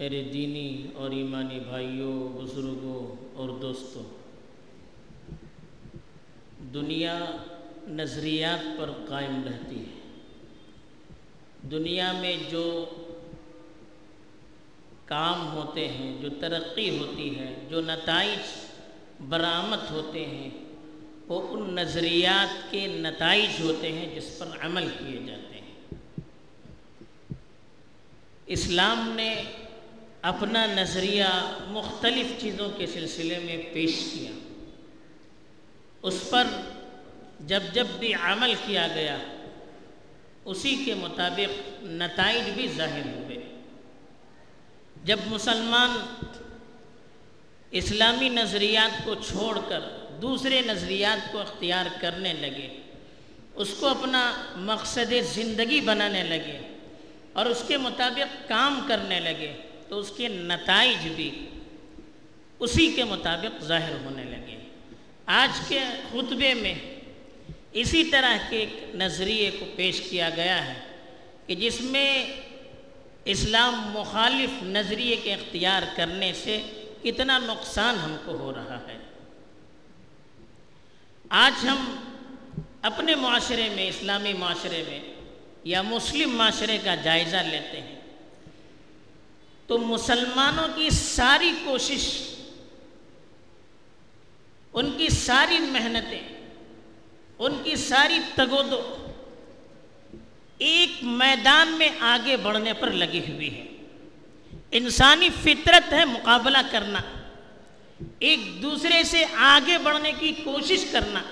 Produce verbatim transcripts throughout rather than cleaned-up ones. میرے دینی اور ایمانی بھائیوں، بزرگوں اور دوستوں، دنیا نظریات پر قائم رہتی ہے۔ دنیا میں جو کام ہوتے ہیں، جو ترقی ہوتی ہے، جو نتائج برآمد ہوتے ہیں، وہ ان نظریات کے نتائج ہوتے ہیں جس پر عمل کیے جاتے ہیں۔ اسلام نے اپنا نظریہ مختلف چیزوں کے سلسلے میں پیش کیا، اس پر جب جب بھی عمل کیا گیا اسی کے مطابق نتائج بھی ظاہر ہوئے۔ جب مسلمان اسلامی نظریات کو چھوڑ کر دوسرے نظریات کو اختیار کرنے لگے، اس کو اپنا مقصد زندگی بنانے لگے اور اس کے مطابق کام کرنے لگے، تو اس کے نتائج بھی اسی کے مطابق ظاہر ہونے لگے۔ آج کے خطبے میں اسی طرح کے ایک نظریے کو پیش کیا گیا ہے کہ جس میں اسلام مخالف نظریے کے اختیار کرنے سے کتنا نقصان ہم کو ہو رہا ہے۔ آج ہم اپنے معاشرے میں، اسلامی معاشرے میں یا مسلم معاشرے کا جائزہ لیتے ہیں تو مسلمانوں کی ساری کوشش، ان کی ساری محنتیں، ان کی ساری تگ و دو ایک میدان میں آگے بڑھنے پر لگی ہوئی ہے۔ انسانی فطرت ہے مقابلہ کرنا، ایک دوسرے سے آگے بڑھنے کی کوشش کرنا،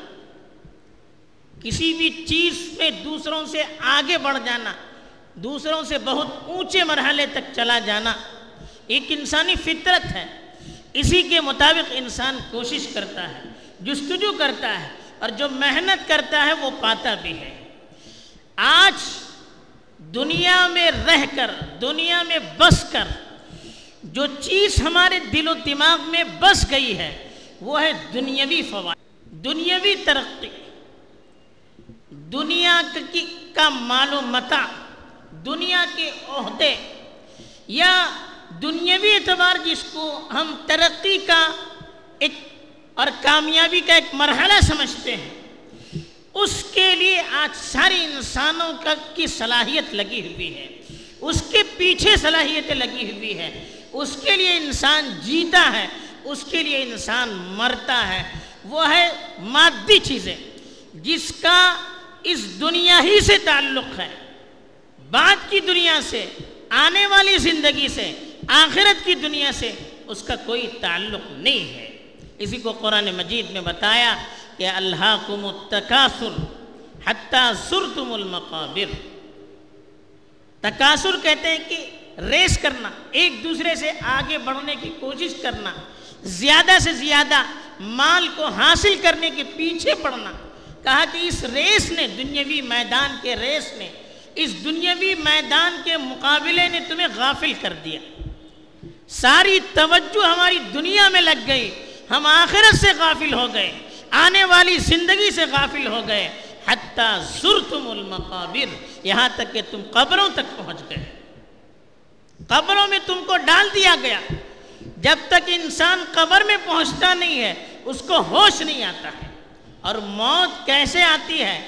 کسی بھی چیز میں دوسروں سے آگے بڑھ جانا، دوسروں سے بہت اونچے مرحلے تک چلا جانا ایک انسانی فطرت ہے۔ اسی کے مطابق انسان کوشش کرتا ہے، جستجو کرتا ہے، اور جو محنت کرتا ہے وہ پاتا بھی ہے۔ آج دنیا میں رہ کر، دنیا میں بس کر، جو چیز ہمارے دل و دماغ میں بس گئی ہے وہ ہے دنیاوی فوائد، دنیاوی ترقی، دنیا کا مال و متاع، دنیا کے عہدے، یا دنیاوی اعتبار جس کو ہم ترقی کا ایک اور کامیابی کا ایک مرحلہ سمجھتے ہیں، اس کے لیے آج سارے انسانوں کا کی صلاحیت لگی ہوئی ہے، اس کے پیچھے صلاحیتیں لگی ہوئی ہیں۔ اس کے لیے انسان جیتا ہے، اس کے لیے انسان مرتا ہے، وہ ہے مادی چیزیں جس کا اس دنیا ہی سے تعلق ہے، بعد کی دنیا سے، آنے والی زندگی سے، آخرت کی دنیا سے اس کا کوئی تعلق نہیں ہے۔ اسی کو قرآن مجید میں بتایا کہ الہاکم التکاثر حتی زرتم المقابر۔ تکاثر کہتے ہیں کہ ریس کرنا، ایک دوسرے سے آگے بڑھنے کی کوشش کرنا، زیادہ سے زیادہ مال کو حاصل کرنے کے پیچھے پڑنا۔ کہا کہ اس ریس نے، دنیاوی میدان کے ریس نے، اس دنیاوی میدان کے مقابلے نے تمہیں غافل کر دیا، ساری توجہ ہماری دنیا میں لگ گئی، ہم آخرت سے غافل ہو گئے، آنے والی زندگی سے غافل ہو گئے، حتیٰ زرتم المقابر، یہاں تک کہ تم قبروں تک پہنچ گئے، قبروں میں تم کو ڈال دیا گیا۔ جب تک انسان قبر میں پہنچتا نہیں ہے اس کو ہوش نہیں آتا ہے۔ اور موت کیسے آتی ہے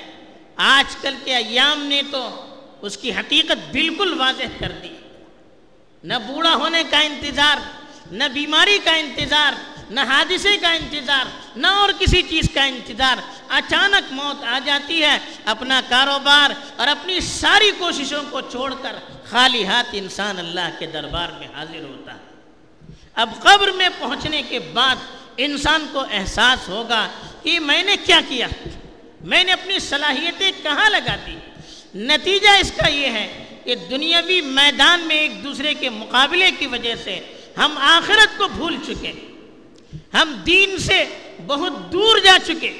آج کل کے ایام نے تو اس کی حقیقت بالکل واضح کر دی۔ نہ بوڑھا ہونے کا انتظار، نہ بیماری کا انتظار، نہ حادثے کا انتظار، نہ اور کسی چیز کا انتظار، اچانک موت آ جاتی ہے۔ اپنا کاروبار اور اپنی ساری کوششوں کو چھوڑ کر خالی ہاتھ انسان اللہ کے دربار میں حاضر ہوتا ہے۔ اب قبر میں پہنچنے کے بعد انسان کو احساس ہوگا کہ میں نے کیا کیا، میں نے اپنی صلاحیتیں کہاں لگا دی۔ نتیجہ اس کا یہ ہے کہ دنیاوی میدان میں ایک دوسرے کے مقابلے کی وجہ سے ہم آخرت کو بھول چکے، ہم دین سے بہت دور جا چکے،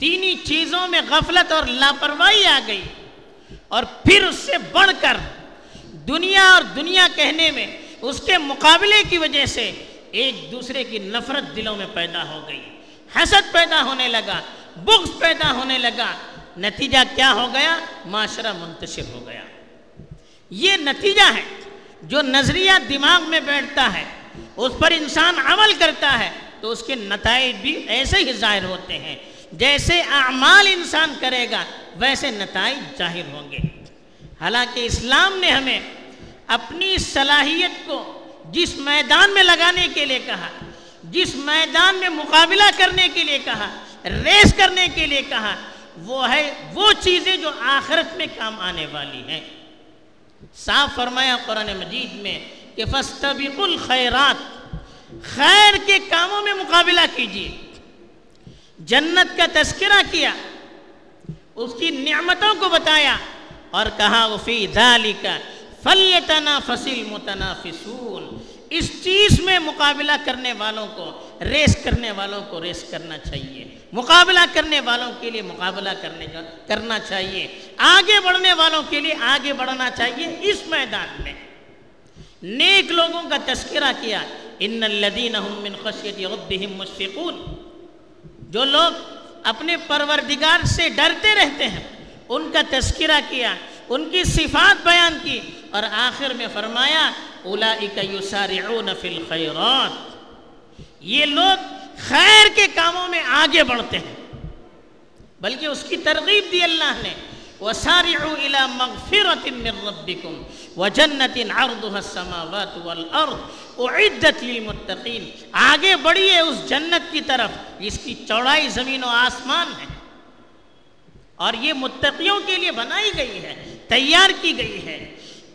دینی چیزوں میں غفلت اور لاپرواہی آ گئی، اور پھر اس سے بڑھ کر دنیا اور دنیا کہنے میں اس کے مقابلے کی وجہ سے ایک دوسرے کی نفرت دلوں میں پیدا ہو گئی، حسد پیدا ہونے لگا، بغض پیدا ہونے لگا۔ نتیجہ کیا ہو گیا؟ معاشرہ منتشر ہو گیا۔ یہ نتیجہ ہے جو نظریہ دماغ میں بیٹھتا ہے اس پر انسان عمل کرتا ہے تو اس کے نتائج بھی ایسے ہی ظاہر ہوتے ہیں. جیسے اعمال انسان کرے گا ویسے نتائج ظاہر ہوں گے. حالانکہ اسلام نے ہمیں اپنی صلاحیت کو جس میدان میں لگانے کے لیے کہا، جس میدان میں مقابلہ کرنے کے لیے کہا، ریس کرنے کے لیے کہا، وہ ہے وہ چیزیں جو آخرت میں کام آنے والی ہیں. صاف فرمایا قرآن مجید میں کہ فَاسْتَبِقُوا الْخَيْرَاتِ، خیر کے کاموں میں مقابلہ کیجیے. جنت کا تذکرہ کیا، اس کی نعمتوں کو بتایا اور کہا وَفِي ذَلِكَ فَلْيَتَنَافَسِ الْمُتَنَافِسُونَ، اس چیز میں مقابلہ کرنے والوں کو، ریس کرنے والوں کو ریس کرنا چاہیے، مقابلہ کرنے والوں کے لیے مقابلہ کرنے کرنا چاہیے، آگے بڑھنے والوں کے لیے آگے بڑھنا چاہیے. اس میدان میں نیک لوگوں کا تذکرہ کیا، ان الذین هم من خشیۃ ربهم مشفقون، جو لوگ اپنے پروردگار سے ڈرتے رہتے ہیں ان کا تذکرہ کیا، ان کی صفات بیان کی اور آخر میں فرمایا اولئک یسارعون فی الخیرات، یہ لوگ خیر کے کاموں میں آگے بڑھتے ہیں. بلکہ اس کی ترغیب دی اللہ نے، وسارعوا الی مغفرۃ من ربکم وجنۃ عرضها السماوات والارض اعدت للمتقین، آگے بڑھیے اس جنت کی طرف جس کی چوڑائی زمین و آسمان ہے اور یہ متقیوں کے لیے بنائی گئی ہے، تیار کی گئی ہے.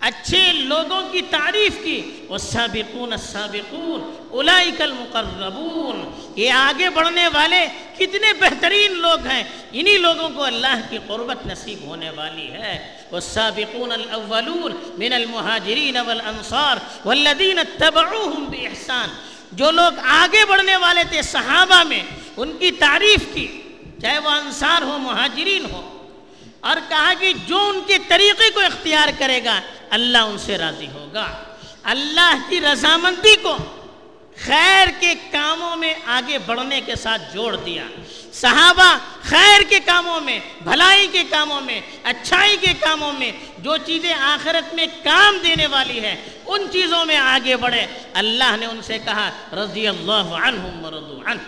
اچھے لوگوں کی تعریف کی، والسابقون السابقون اولئک المقربون، یہ آگے بڑھنے والے کتنے بہترین لوگ ہیں، انہی لوگوں کو اللہ کی قربت نصیب ہونے والی ہے. والسابقون الاولون من المہاجرین والانصار والذین اتبعوہم بإحسان، جو لوگ آگے بڑھنے والے تھے صحابہ میں ان کی تعریف کی، چاہے وہ انصار ہو مہاجرین ہو، اور کہا کہ جو ان کے طریقے کو اختیار کرے گا اللہ ان سے راضی ہوگا. اللہ کی رضامندی کو خیر کے کاموں میں آگے بڑھنے کے ساتھ جوڑ دیا. صحابہ خیر کے کاموں میں، بھلائی کے کاموں میں، اچھائی کے کاموں میں، جو چیزیں آخرت میں کام دینے والی ہیں ان چیزوں میں آگے بڑھے. اللہ نے ان سے کہا رضی اللہ عنہم ورضوا عنہ.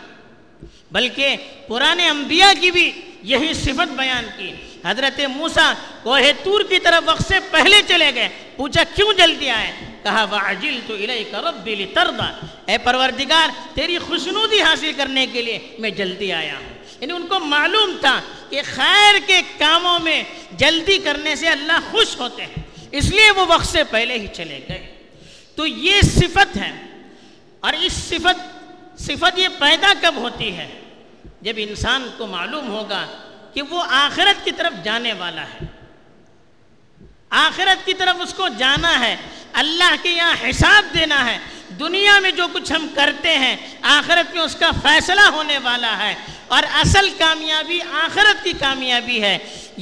بلکہ پرانے انبیاء کی بھی یہی صفت بیان کی. حضرت موسیٰ کوہ طور کی طرف وقت سے پہلے چلے گئے، پوچھا کیوں جلدی آئے؟ کہا وَعَجِلْتُ إِلَيْكَ رَبِّ لِتَرْضَى، اے پروردگار تیری خوشنودی حاصل کرنے کے لیے میں جلدی آیا ہوں. یعنی ان کو معلوم تھا کہ خیر کے کاموں میں جلدی کرنے سے اللہ خوش ہوتے ہیں، اس لیے وہ وقت سے پہلے ہی چلے گئے. تو یہ صفت ہے. اور اس صفت صفت یہ پیدا کب ہوتی ہے؟ جب انسان کو معلوم ہوگا کہ وہ آخرت کی طرف جانے والا ہے، آخرت کی طرف اس کو جانا ہے، اللہ کے یہاں حساب دینا ہے. دنیا میں جو کچھ ہم کرتے ہیں آخرت میں اس کا فیصلہ ہونے والا ہے، اور اصل کامیابی آخرت کی کامیابی ہے.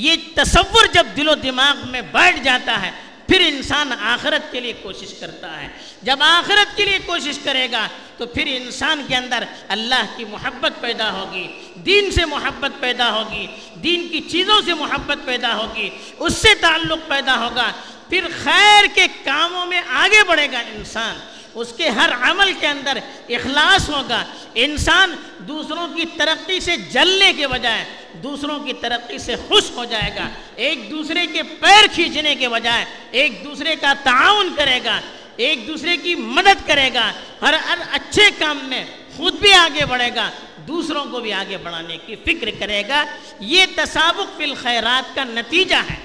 یہ تصور جب دل و دماغ میں بیٹھ جاتا ہے پھر انسان آخرت کے لیے کوشش کرتا ہے. جب آخرت کے لیے کوشش کرے گا تو پھر انسان کے اندر اللہ کی محبت پیدا ہوگی، دین سے محبت پیدا ہوگی، دین کی چیزوں سے محبت پیدا ہوگی، اس سے تعلق پیدا ہوگا. پھر خیر کے کاموں میں آگے بڑھے گا انسان، اس کے ہر عمل کے اندر اخلاص ہوگا. انسان دوسروں کی ترقی سے جلنے کے بجائے دوسروں کی ترقی سے خوش ہو جائے گا. ایک دوسرے کے پیر کھینچنے کے بجائے ایک دوسرے کا تعاون کرے گا، ایک دوسرے کی مدد کرے گا. ہر اچھے کام میں خود بھی آگے بڑھے گا، دوسروں کو بھی آگے بڑھانے کی فکر کرے گا. یہ تسابق فی الخیرات کا نتیجہ ہے،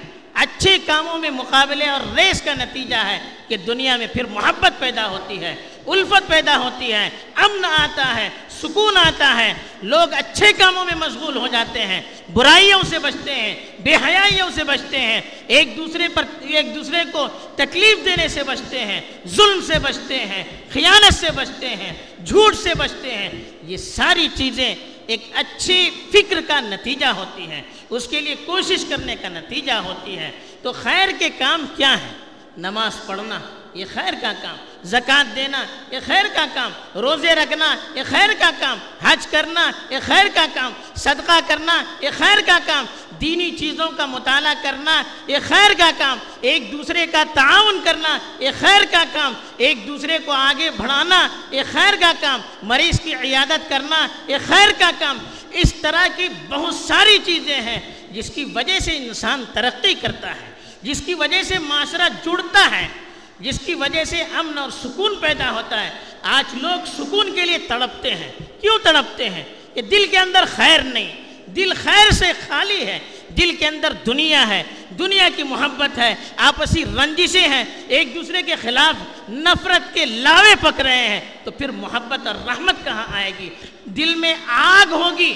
اچھے کاموں میں مقابلے اور ریس کا نتیجہ ہے کہ دنیا میں پھر محبت پیدا ہوتی ہے، الفت پیدا ہوتی ہے، امن آتا ہے، سکون آتا ہے. لوگ اچھے کاموں میں مشغول ہو جاتے ہیں، برائیوں سے بچتے ہیں، بے حیائیوں سے بچتے ہیں، ایک دوسرے پر ایک دوسرے کو تکلیف دینے سے بچتے ہیں، ظلم سے بچتے ہیں، خیانت سے بچتے ہیں، جھوٹ سے بچتے ہیں. یہ ساری چیزیں ایک اچھی فکر کا نتیجہ ہوتی ہے، اس کے لیے کوشش کرنے کا نتیجہ ہوتی ہے. تو خیر کے کام کیا ہیں؟ نماز پڑھنا، یہ خیر کا کام، زکوٰۃ دینا یہ خیر کا کام، روزے رکھنا یہ خیر کا کام، حج کرنا یہ خیر کا کام، صدقہ کرنا یہ خیر کا کام، دینی چیزوں کا مطالعہ کرنا یہ خیر کا کام، ایک دوسرے کا تعاون کرنا یہ خیر کا کام، ایک دوسرے کو آگے بڑھانا یہ خیر کا کام، مریض کی عیادت کرنا یہ خیر کا کام۔ اس طرح کی بہت ساری چیزیں ہیں جس کی وجہ سے انسان ترقی کرتا ہے، جس کی وجہ سے معاشرہ جڑتا ہے، جس کی وجہ سے امن اور سکون پیدا ہوتا ہے۔ آج لوگ سکون کے لیے تڑپتے ہیں۔ کیوں تڑپتے ہیں؟ کہ دل کے اندر خیر نہیں، دل خیر سے خالی ہے، دل کے اندر دنیا ہے، دنیا کی محبت ہے، آپسی رنجشیں ہیں، ایک دوسرے کے خلاف نفرت کے لاوے پک رہے ہیں، تو پھر محبت اور رحمت کہاں آئے گی؟ دل میں آگ ہوگی،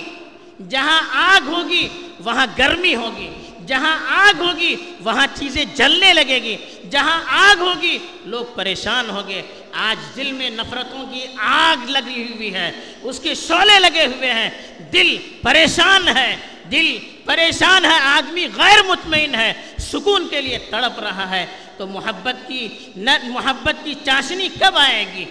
جہاں آگ ہوگی وہاں گرمی ہوگی، جہاں آگ ہوگی وہاں چیزیں جلنے لگے گی، جہاں آگ ہوگی لوگ پریشان ہوگے۔ آج دل میں نفرتوں کی آگ لگی ہوئی ہے، اس کے شعلے لگے ہوئے ہیں، دل پریشان ہے، دل پریشان ہے، آدمی غیر مطمئن ہے، سکون کے لیے تڑپ رہا ہے۔ تو محبت کی محبت کی چاشنی کب آئے گی؟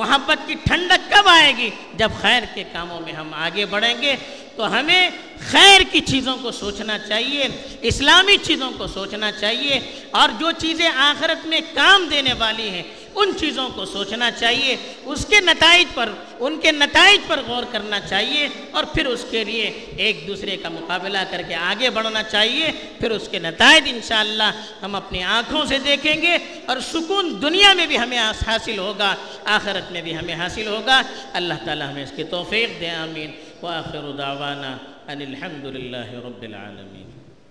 محبت کی ٹھنڈک کب آئے گی؟ جب خیر کے کاموں میں ہم آگے بڑھیں گے۔ تو ہمیں خیر کی چیزوں کو سوچنا چاہیے، اسلامی چیزوں کو سوچنا چاہیے، اور جو چیزیں آخرت میں کام دینے والی ہیں ان چیزوں کو سوچنا چاہیے، اس کے نتائج پر ان کے نتائج پر غور کرنا چاہیے، اور پھر اس کے لیے ایک دوسرے کا مقابلہ کر کے آگے بڑھنا چاہیے۔ پھر اس کے نتائج انشاءاللہ ہم اپنی آنکھوں سے دیکھیں گے، اور سکون دنیا میں بھی ہمیں حاصل ہوگا، آخرت میں بھی ہمیں حاصل ہوگا۔ اللہ تعالی ہمیں اس کی توفیق دے، آمین۔ وآخر دعوانا ان الحمد للہ رب العالمین۔